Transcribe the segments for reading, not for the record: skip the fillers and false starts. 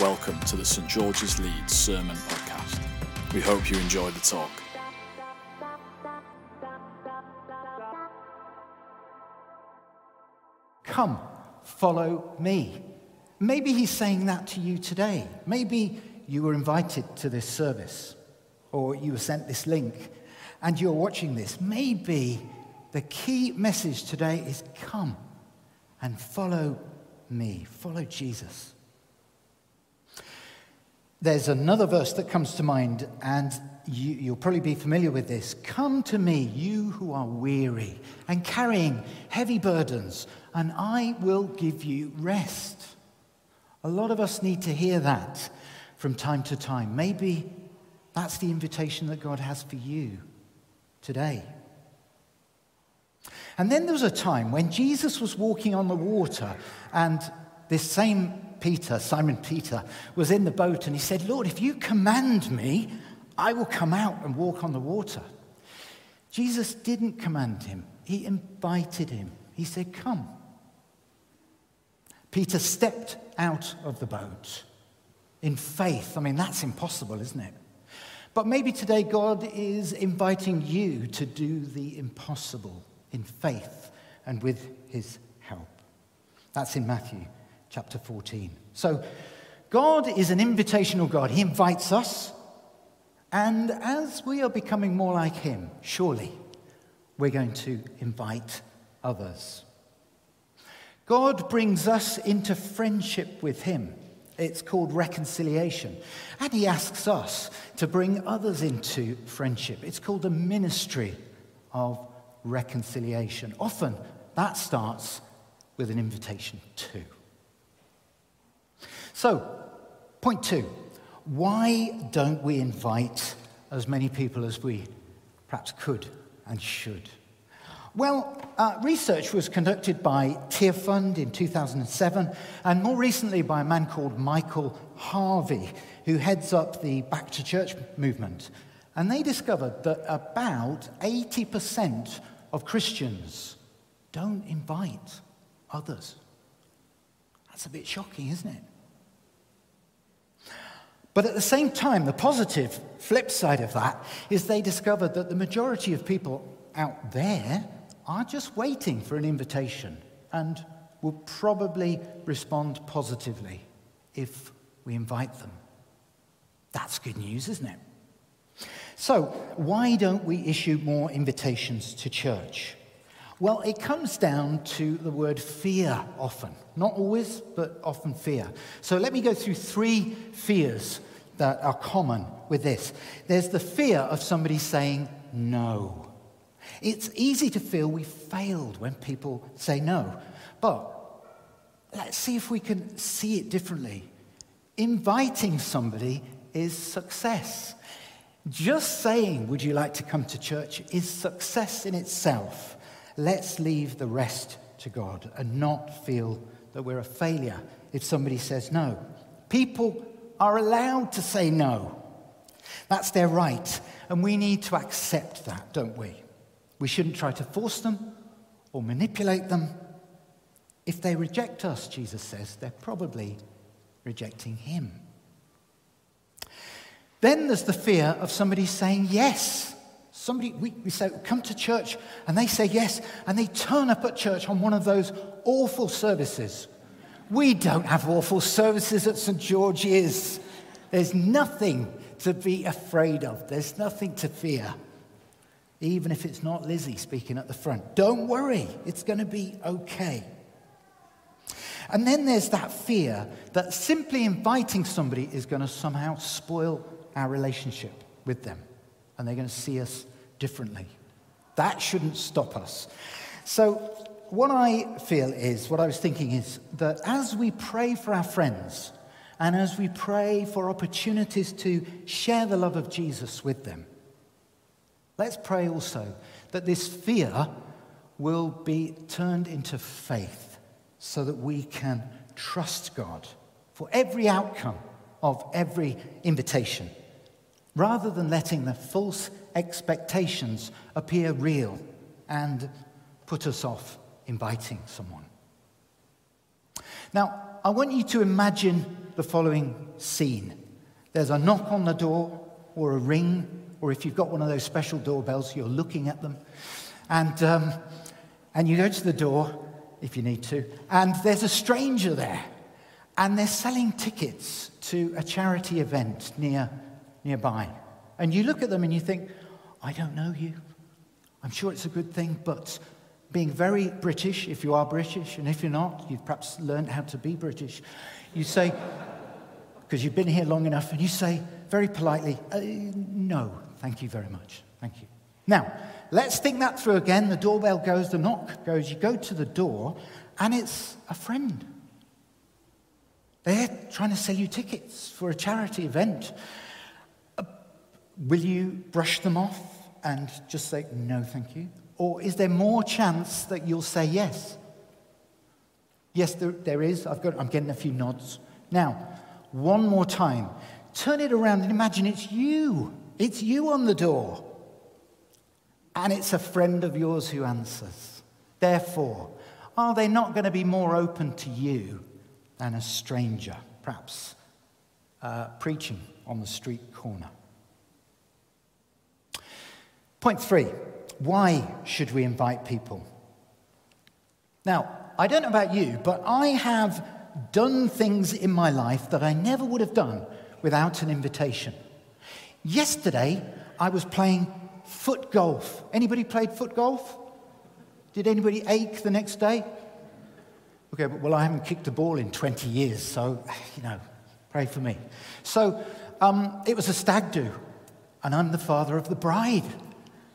Welcome to the St. George's Leeds Sermon Podcast. We hope you enjoy the talk. Come, follow me. Maybe he's saying that to you today. Maybe you were invited to this service, or you were sent this link, and you're watching this. Maybe the key message today is come and follow me. Follow Jesus. There's another verse that comes to mind, and you'll probably be familiar with this. Come to me, you who are weary and carrying heavy burdens, and I will give you rest. A lot of us need to hear that from time to time. Maybe that's the invitation that God has for you today. And then there was a time when Jesus was walking on the water, and this same Simon Peter, was in the boat, and he said, Lord, if you command me, I will come out and walk on the water. Jesus didn't command him. He invited him. He said, come. Peter stepped out of the boat in faith. I mean, that's impossible, isn't it? But maybe today God is inviting you to do the impossible in faith and with his help. That's in Matthew Chapter 14. So God is an invitational God. He invites us. And as we are becoming more like him, surely we're going to invite others. God brings us into friendship with him. It's called reconciliation. And he asks us to bring others into friendship. It's called the ministry of reconciliation. Often that starts with an invitation too. So, point two, why don't we invite as many people as we perhaps could and should? Well, research was conducted by Tearfund in 2007, and more recently by a man called Michael Harvey, who heads up the Back to Church movement. And they discovered that about 80% of Christians don't invite others. That's a bit shocking, isn't it? But at the same time, the positive flip side of that is they discovered that the majority of people out there are just waiting for an invitation and will probably respond positively if we invite them. That's good news, isn't it? So why don't we issue more invitations to church? Well, it comes down to the word fear often. Not always, but often fear. So let me go through three fears that are common with this. There's the fear of somebody saying no. It's easy to feel we failed when people say no. But let's see if we can see it differently. Inviting somebody is success. Just saying, would you like to come to church, is success in itself. Let's leave the rest to God and not feel that we're a failure if somebody says no. People are allowed to say no. That's their right, and we need to accept that, don't we? We shouldn't try to force them or manipulate them. If they reject us, Jesus says, they're probably rejecting him. Then there's the fear of somebody saying yes. Somebody, we say, come to church, and they say yes, and they turn up at church on one of those awful services. We don't have awful services at St. George's. There's nothing to be afraid of. There's nothing to fear, even if it's not Lizzie speaking at the front. Don't worry, it's going to be okay. And then there's that fear that simply inviting somebody is going to somehow spoil our relationship with them, and they're going to see us differently. That shouldn't stop us. So what I was thinking is that as we pray for our friends and as we pray for opportunities to share the love of Jesus with them, let's pray also that this fear will be turned into faith so that we can trust God for every outcome of every invitation, rather than letting the false expectations appear real and put us off inviting someone. Now, I want you to imagine the following scene. There's a knock on the door, or a ring, or if you've got one of those special doorbells, you're looking at them. And you go to the door, if you need to, and there's a stranger there. And they're selling tickets to a charity event nearby. And you look at them and you think, I don't know you. I'm sure it's a good thing, but being very British, if you are British, and if you're not, you've perhaps learned how to be British, you say, because you've been here long enough, and you say very politely, no, thank you very much, thank you. Now, let's think that through again. The doorbell goes, the knock goes, you go to the door, and it's a friend. They're trying to sell you tickets for a charity event. Will you brush them off and just say, no, thank you? Or is there more chance that you'll say yes? Yes, there is. I'm getting a few nods. Now, one more time. Turn it around and imagine it's you. It's you on the door. And it's a friend of yours who answers. Therefore, are they not going to be more open to you than a stranger, perhaps preaching on the street corner? Point three. Why should we invite people? Now, I don't know about you, but I have done things in my life that I never would have done without an invitation. Yesterday, I was playing foot golf. Anybody played foot golf? Did anybody ache the next day? Okay, well, I haven't kicked a ball in 20 years, so, pray for me. So, it was a stag do, and I'm the father of the bride.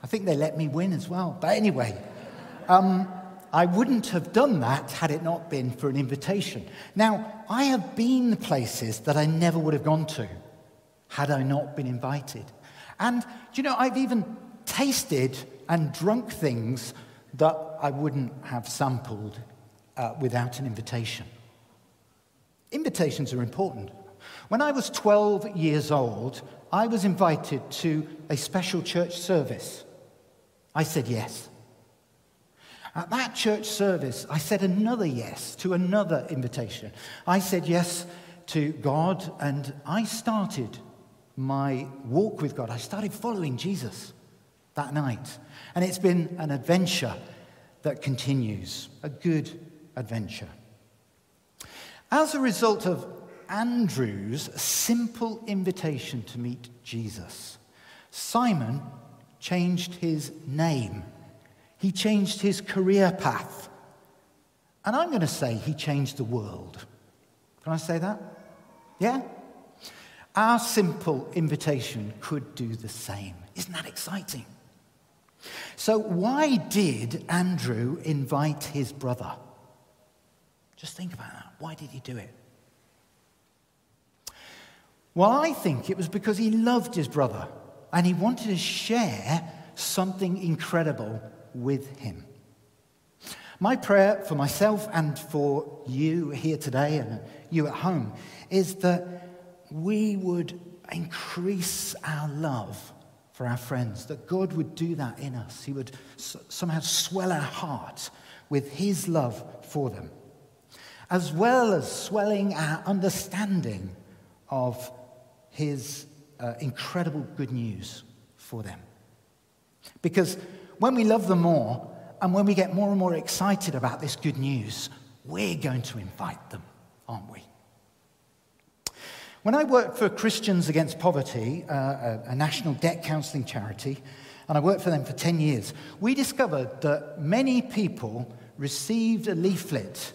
I think they let me win as well. But anyway, I wouldn't have done that had it not been for an invitation. Now, I have been places that I never would have gone to had I not been invited. And, I've even tasted and drunk things that I wouldn't have sampled without an invitation. Invitations are important. When I was 12 years old, I was invited to a special church service. I said yes. At that church service, I said another yes to another invitation. I said yes to God, and I started my walk with God. I started following Jesus that night. And it's been an adventure that continues, a good adventure. As a result of Andrew's simple invitation to meet Jesus, Simon changed his name. He changed his career path. And I'm going to say he changed the world. Can I say that? Yeah? Our simple invitation could do the same. Isn't that exciting? So why did Andrew invite his brother? Just think about that. Why did he do it? Well, I think it was because he loved his brother and he wanted to share something incredible with him. My prayer for myself and for you here today and you at home is that we would increase our love for our friends, that God would do that in us. He would somehow swell our heart with his love for them, as well as swelling our understanding of his incredible good news for them. Because when we love them more, and when we get more and more excited about this good news, we're going to invite them, aren't we? When I worked for Christians Against Poverty, a national debt counseling charity, and I worked for them for 10 years, we discovered that many people received a leaflet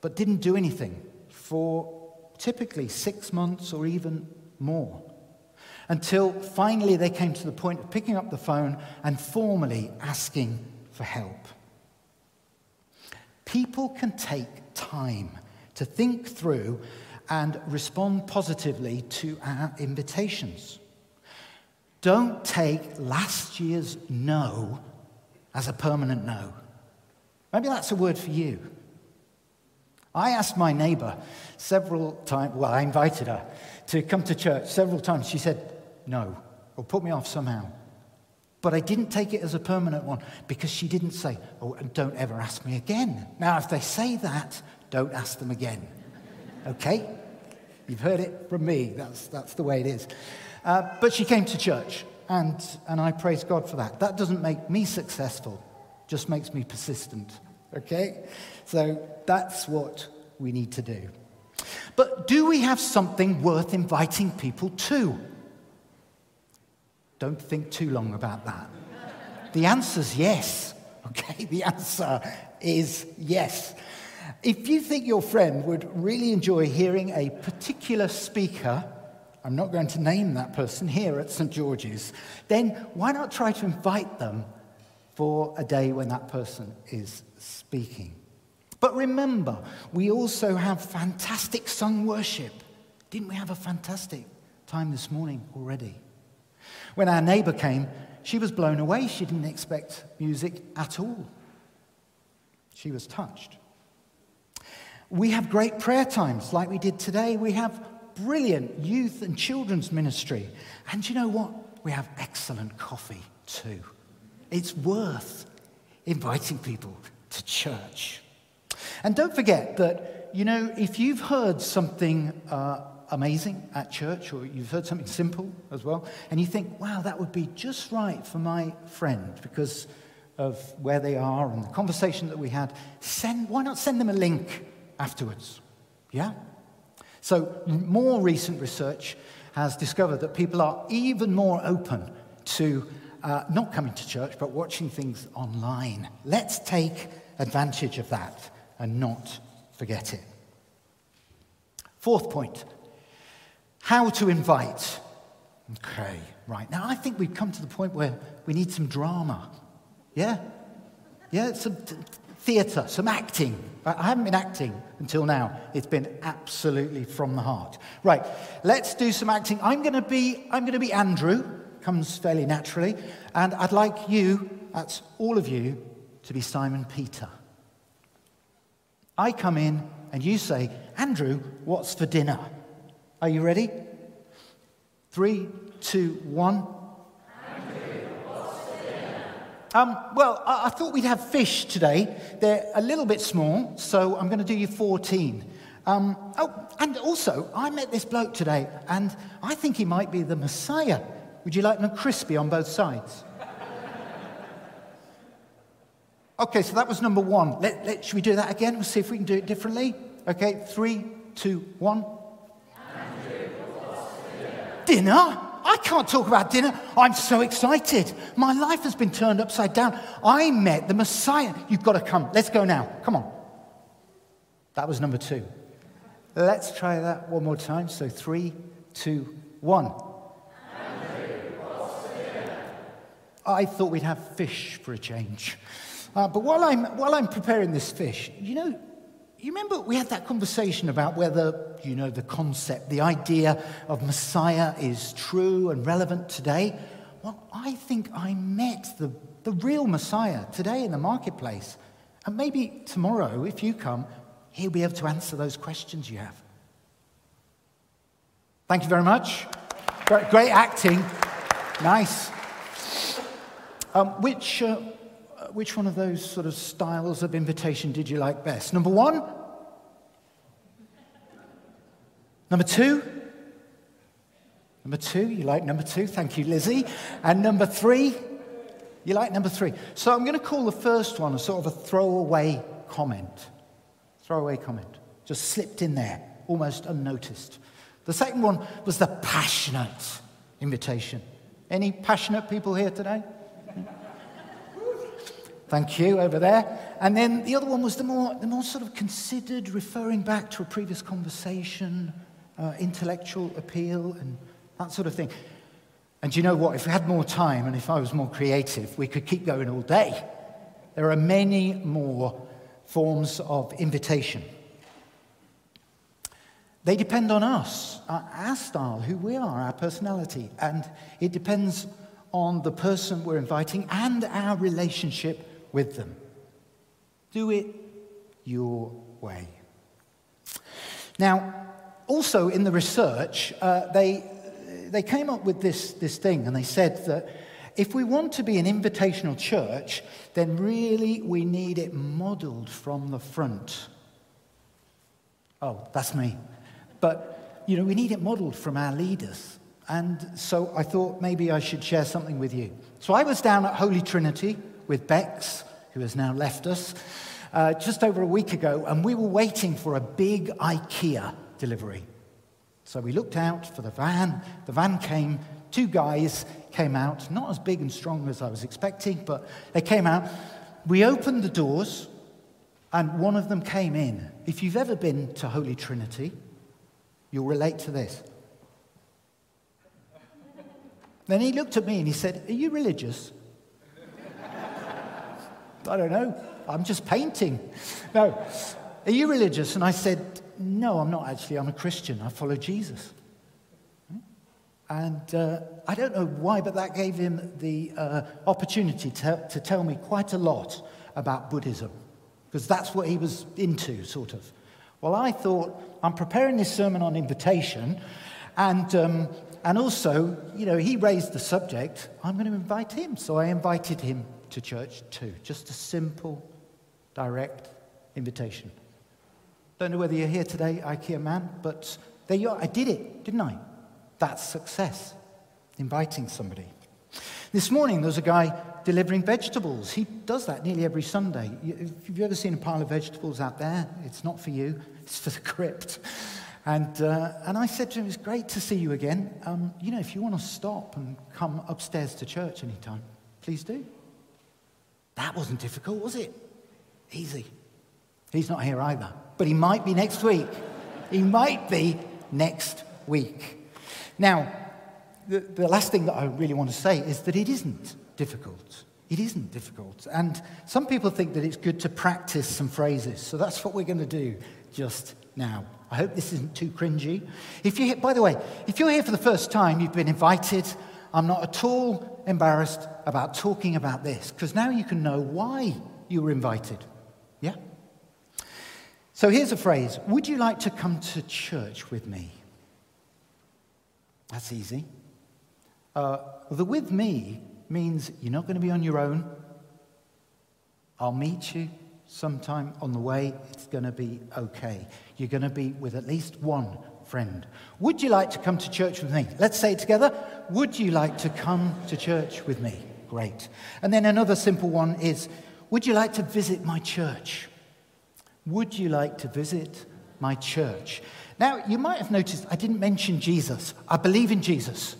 but didn't do anything for typically 6 months or even more, until finally they came to the point of picking up the phone and formally asking for help. People can take time to think through and respond positively to our invitations. Don't take last year's no as a permanent no. Maybe that's a word for you. I asked my neighbour several times, well, I invited her to come to church several times. She said no, or put me off somehow. But I didn't take it as a permanent one because she didn't say, oh, and don't ever ask me again. Now, if they say that, don't ask them again, okay? You've heard it from me. That's the way it is. But she came to church, and I praise God for that. That doesn't make me successful. Just makes me persistent, okay? So that's what we need to do. But do we have something worth inviting people to? Don't think too long about that. The answer's yes, okay? The answer is yes. If you think your friend would really enjoy hearing a particular speaker, I'm not going to name that person here at St. George's, then why not try to invite them for a day when that person is speaking? But remember, we also have fantastic sung worship. Didn't we have a fantastic time this morning already? When our neighbour came, she was blown away. She didn't expect music at all. She was touched. We have great prayer times like we did today. We have brilliant youth and children's ministry. And you know what? We have excellent coffee too. It's worth inviting people to church. And don't forget that, you know, if you've heard something amazing at church, or you've heard something simple as well, and you think, wow, that would be just right for my friend because of where they are and the conversation that we had, why not send them a link afterwards? Yeah? So more recent research has discovered that people are even more open to not coming to church, but watching things online. Let's take advantage of that and not forget it. Fourth point, how to invite. Okay, right. Now, I think we've come to the point where we need some drama. Yeah? Yeah, some theatre, some acting. I haven't been acting until now. It's been absolutely from the heart. Right, let's do some acting. I'm going to be Andrew. Comes fairly naturally, and I'd like you, that's all of you, to be Simon Peter. I come in and you say, Andrew, what's for dinner? Are you ready? 3, 2, 1. Andrew, what's for dinner? Well, I thought we'd have fish today. They're a little bit small, so I'm going to do you 14. And also, I met this bloke today, and I think he might be the Messiah. Would you like them crispy on both sides? Okay, so that was number one. Should we do that again? We'll see if we can do it differently. Okay, 3, 2, 1. Andrew, what's dinner? I can't talk about dinner. I'm so excited. My life has been turned upside down. I met the Messiah. You've got to come. Let's go now. Come on. That was number two. Let's try that one more time. So 3, 2, 1. I thought we'd have fish for a change. But while I'm preparing this fish, you know, you remember we had that conversation about whether, you know, the concept, the idea of Messiah is true and relevant today? Well, I think I met the real Messiah today in the marketplace. And maybe tomorrow, if you come, he'll be able to answer those questions you have. Thank you very much. Great acting. Nice. Which one of those sort of styles of invitation did you like best? Number one? Number two? Number two, you like number two. Thank you, Lizzie. And number three? You like number three. So I'm going to call the first one a sort of a throwaway comment. Throwaway comment. Just slipped in there, almost unnoticed. The second one was the passionate invitation. Any passionate people here today? Thank you, over there. And then the other one was the more sort of considered, referring back to a previous conversation, intellectual appeal, and that sort of thing. And you know what? If we had more time and if I was more creative, we could keep going all day. There are many more forms of invitation. They depend on us, our style, who we are, our personality, and it depends on the person we're inviting and our relationship with them. Do it your way. Now, also in the research, they came up with this thing, and they said that if we want to be an invitational church, then really we need it modeled from the front. Oh, that's me. But you know, we need it modeled from our leaders. And so I thought maybe I should share something with you. So I was down at Holy Trinity with Bex, who has now left us, just over a week ago, and we were waiting for a big IKEA delivery. So we looked out for the van came, two guys came out, not as big and strong as I was expecting, but they came out. We opened the doors, and one of them came in. If you've ever been to Holy Trinity, you'll relate to this. Then he looked at me and he said, "Are you religious?" I don't know. I'm just painting. No. "Are you religious?" And I said, "No, I'm not actually. I'm a Christian. I follow Jesus." And I don't know why, but that gave him the opportunity to tell me quite a lot about Buddhism, because that's what he was into, sort of. Well, I thought, I'm preparing this sermon on invitation, and also, you know, he raised the subject. I'm going to invite him. So I invited him to church too. Just a simple, direct invitation. Don't know whether you're here today, IKEA man, but there you are. I did it, didn't I? That's success, inviting somebody. This morning, there was a guy delivering vegetables. He does that nearly every Sunday. If you've ever seen a pile of vegetables out there, it's not for you, it's for the crypt. And I said to him, "It's great to see you again. You know, if you want to stop and come upstairs to church anytime, please do." That wasn't difficult, was it? Easy. He's not here either, but he might be next week. He might be next week. Now, the last thing that I really want to say is that it isn't difficult. It isn't difficult. And some people think that it's good to practice some phrases. So that's what we're going to do just now. I hope this isn't too cringy. By the way, if you're here for the first time, you've been invited. I'm not at all embarrassed about talking about this, because now you can know why you were invited. Yeah? So here's a phrase. Would you like to come to church with me? That's easy. The "with me" means you're not going to be on your own. I'll meet you sometime on the way. It's going to be okay. You're going to be with at least one friend. Would you like to come to church with me? Let's say it together. Would you like to come to church with me? Great. And then another simple one is, would you like to visit my church? Would you like to visit my church? Now, you might have noticed I didn't mention Jesus. I believe in Jesus.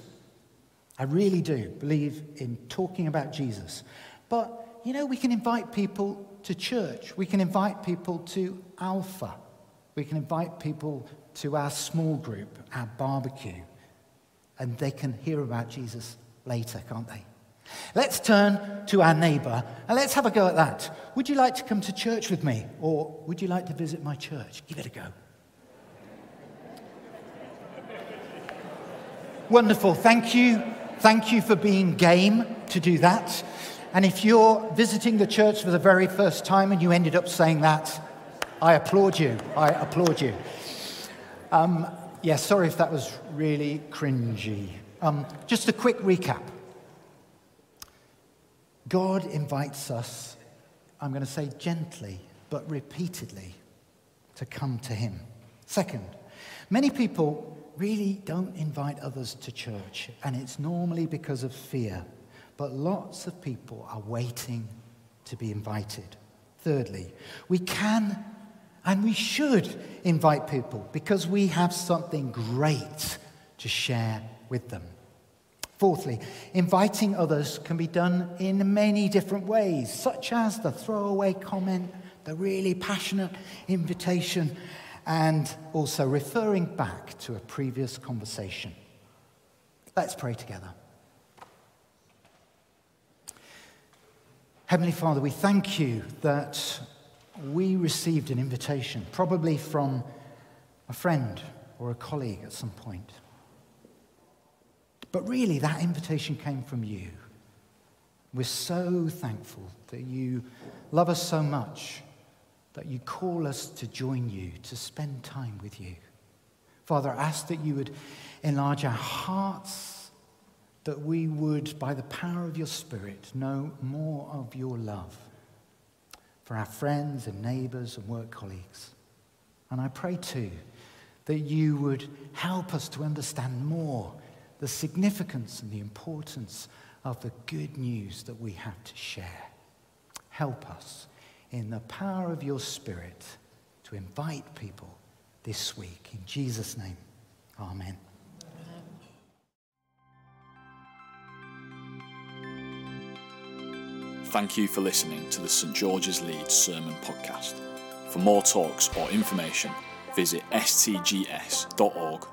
I really do believe in talking about Jesus. But, you know, we can invite people to church. We can invite people to Alpha. We can invite people to our small group, our barbecue. And they can hear about Jesus later, can't they? Let's turn to our neighbour and let's have a go at that. Would you like to come to church with me? Or would you like to visit my church? Give it a go. Wonderful. Thank you. Thank you for being game to do that. And if you're visiting the church for the very first time and you ended up saying that, I applaud you. I applaud you. Yeah, sorry if that was really cringy. Just a quick recap. God invites us, I'm going to say gently, but repeatedly, to come to him. Second, many people really don't invite others to church, and it's normally because of fear. But lots of people are waiting to be invited. Thirdly, we can and we should invite people because we have something great to share with them. Fourthly, inviting others can be done in many different ways, such as the throwaway comment, the really passionate invitation, and also referring back to a previous conversation. Let's pray together. Heavenly Father, we thank you that we received an invitation, probably from a friend or a colleague at some point. But really, that invitation came from you. We're so thankful that you love us so much, that you call us to join you, to spend time with you. Father, I ask that you would enlarge our hearts, that we would, by the power of your Spirit, know more of your love for our friends and neighbours and work colleagues. And I pray, too, that you would help us to understand more the significance and the importance of the good news that we have to share. Help us in the power of your Spirit to invite people this week. In Jesus' name, amen. Thank you for listening to the St. George's Leeds Sermon Podcast. For more talks or information, visit stgs.org.uk.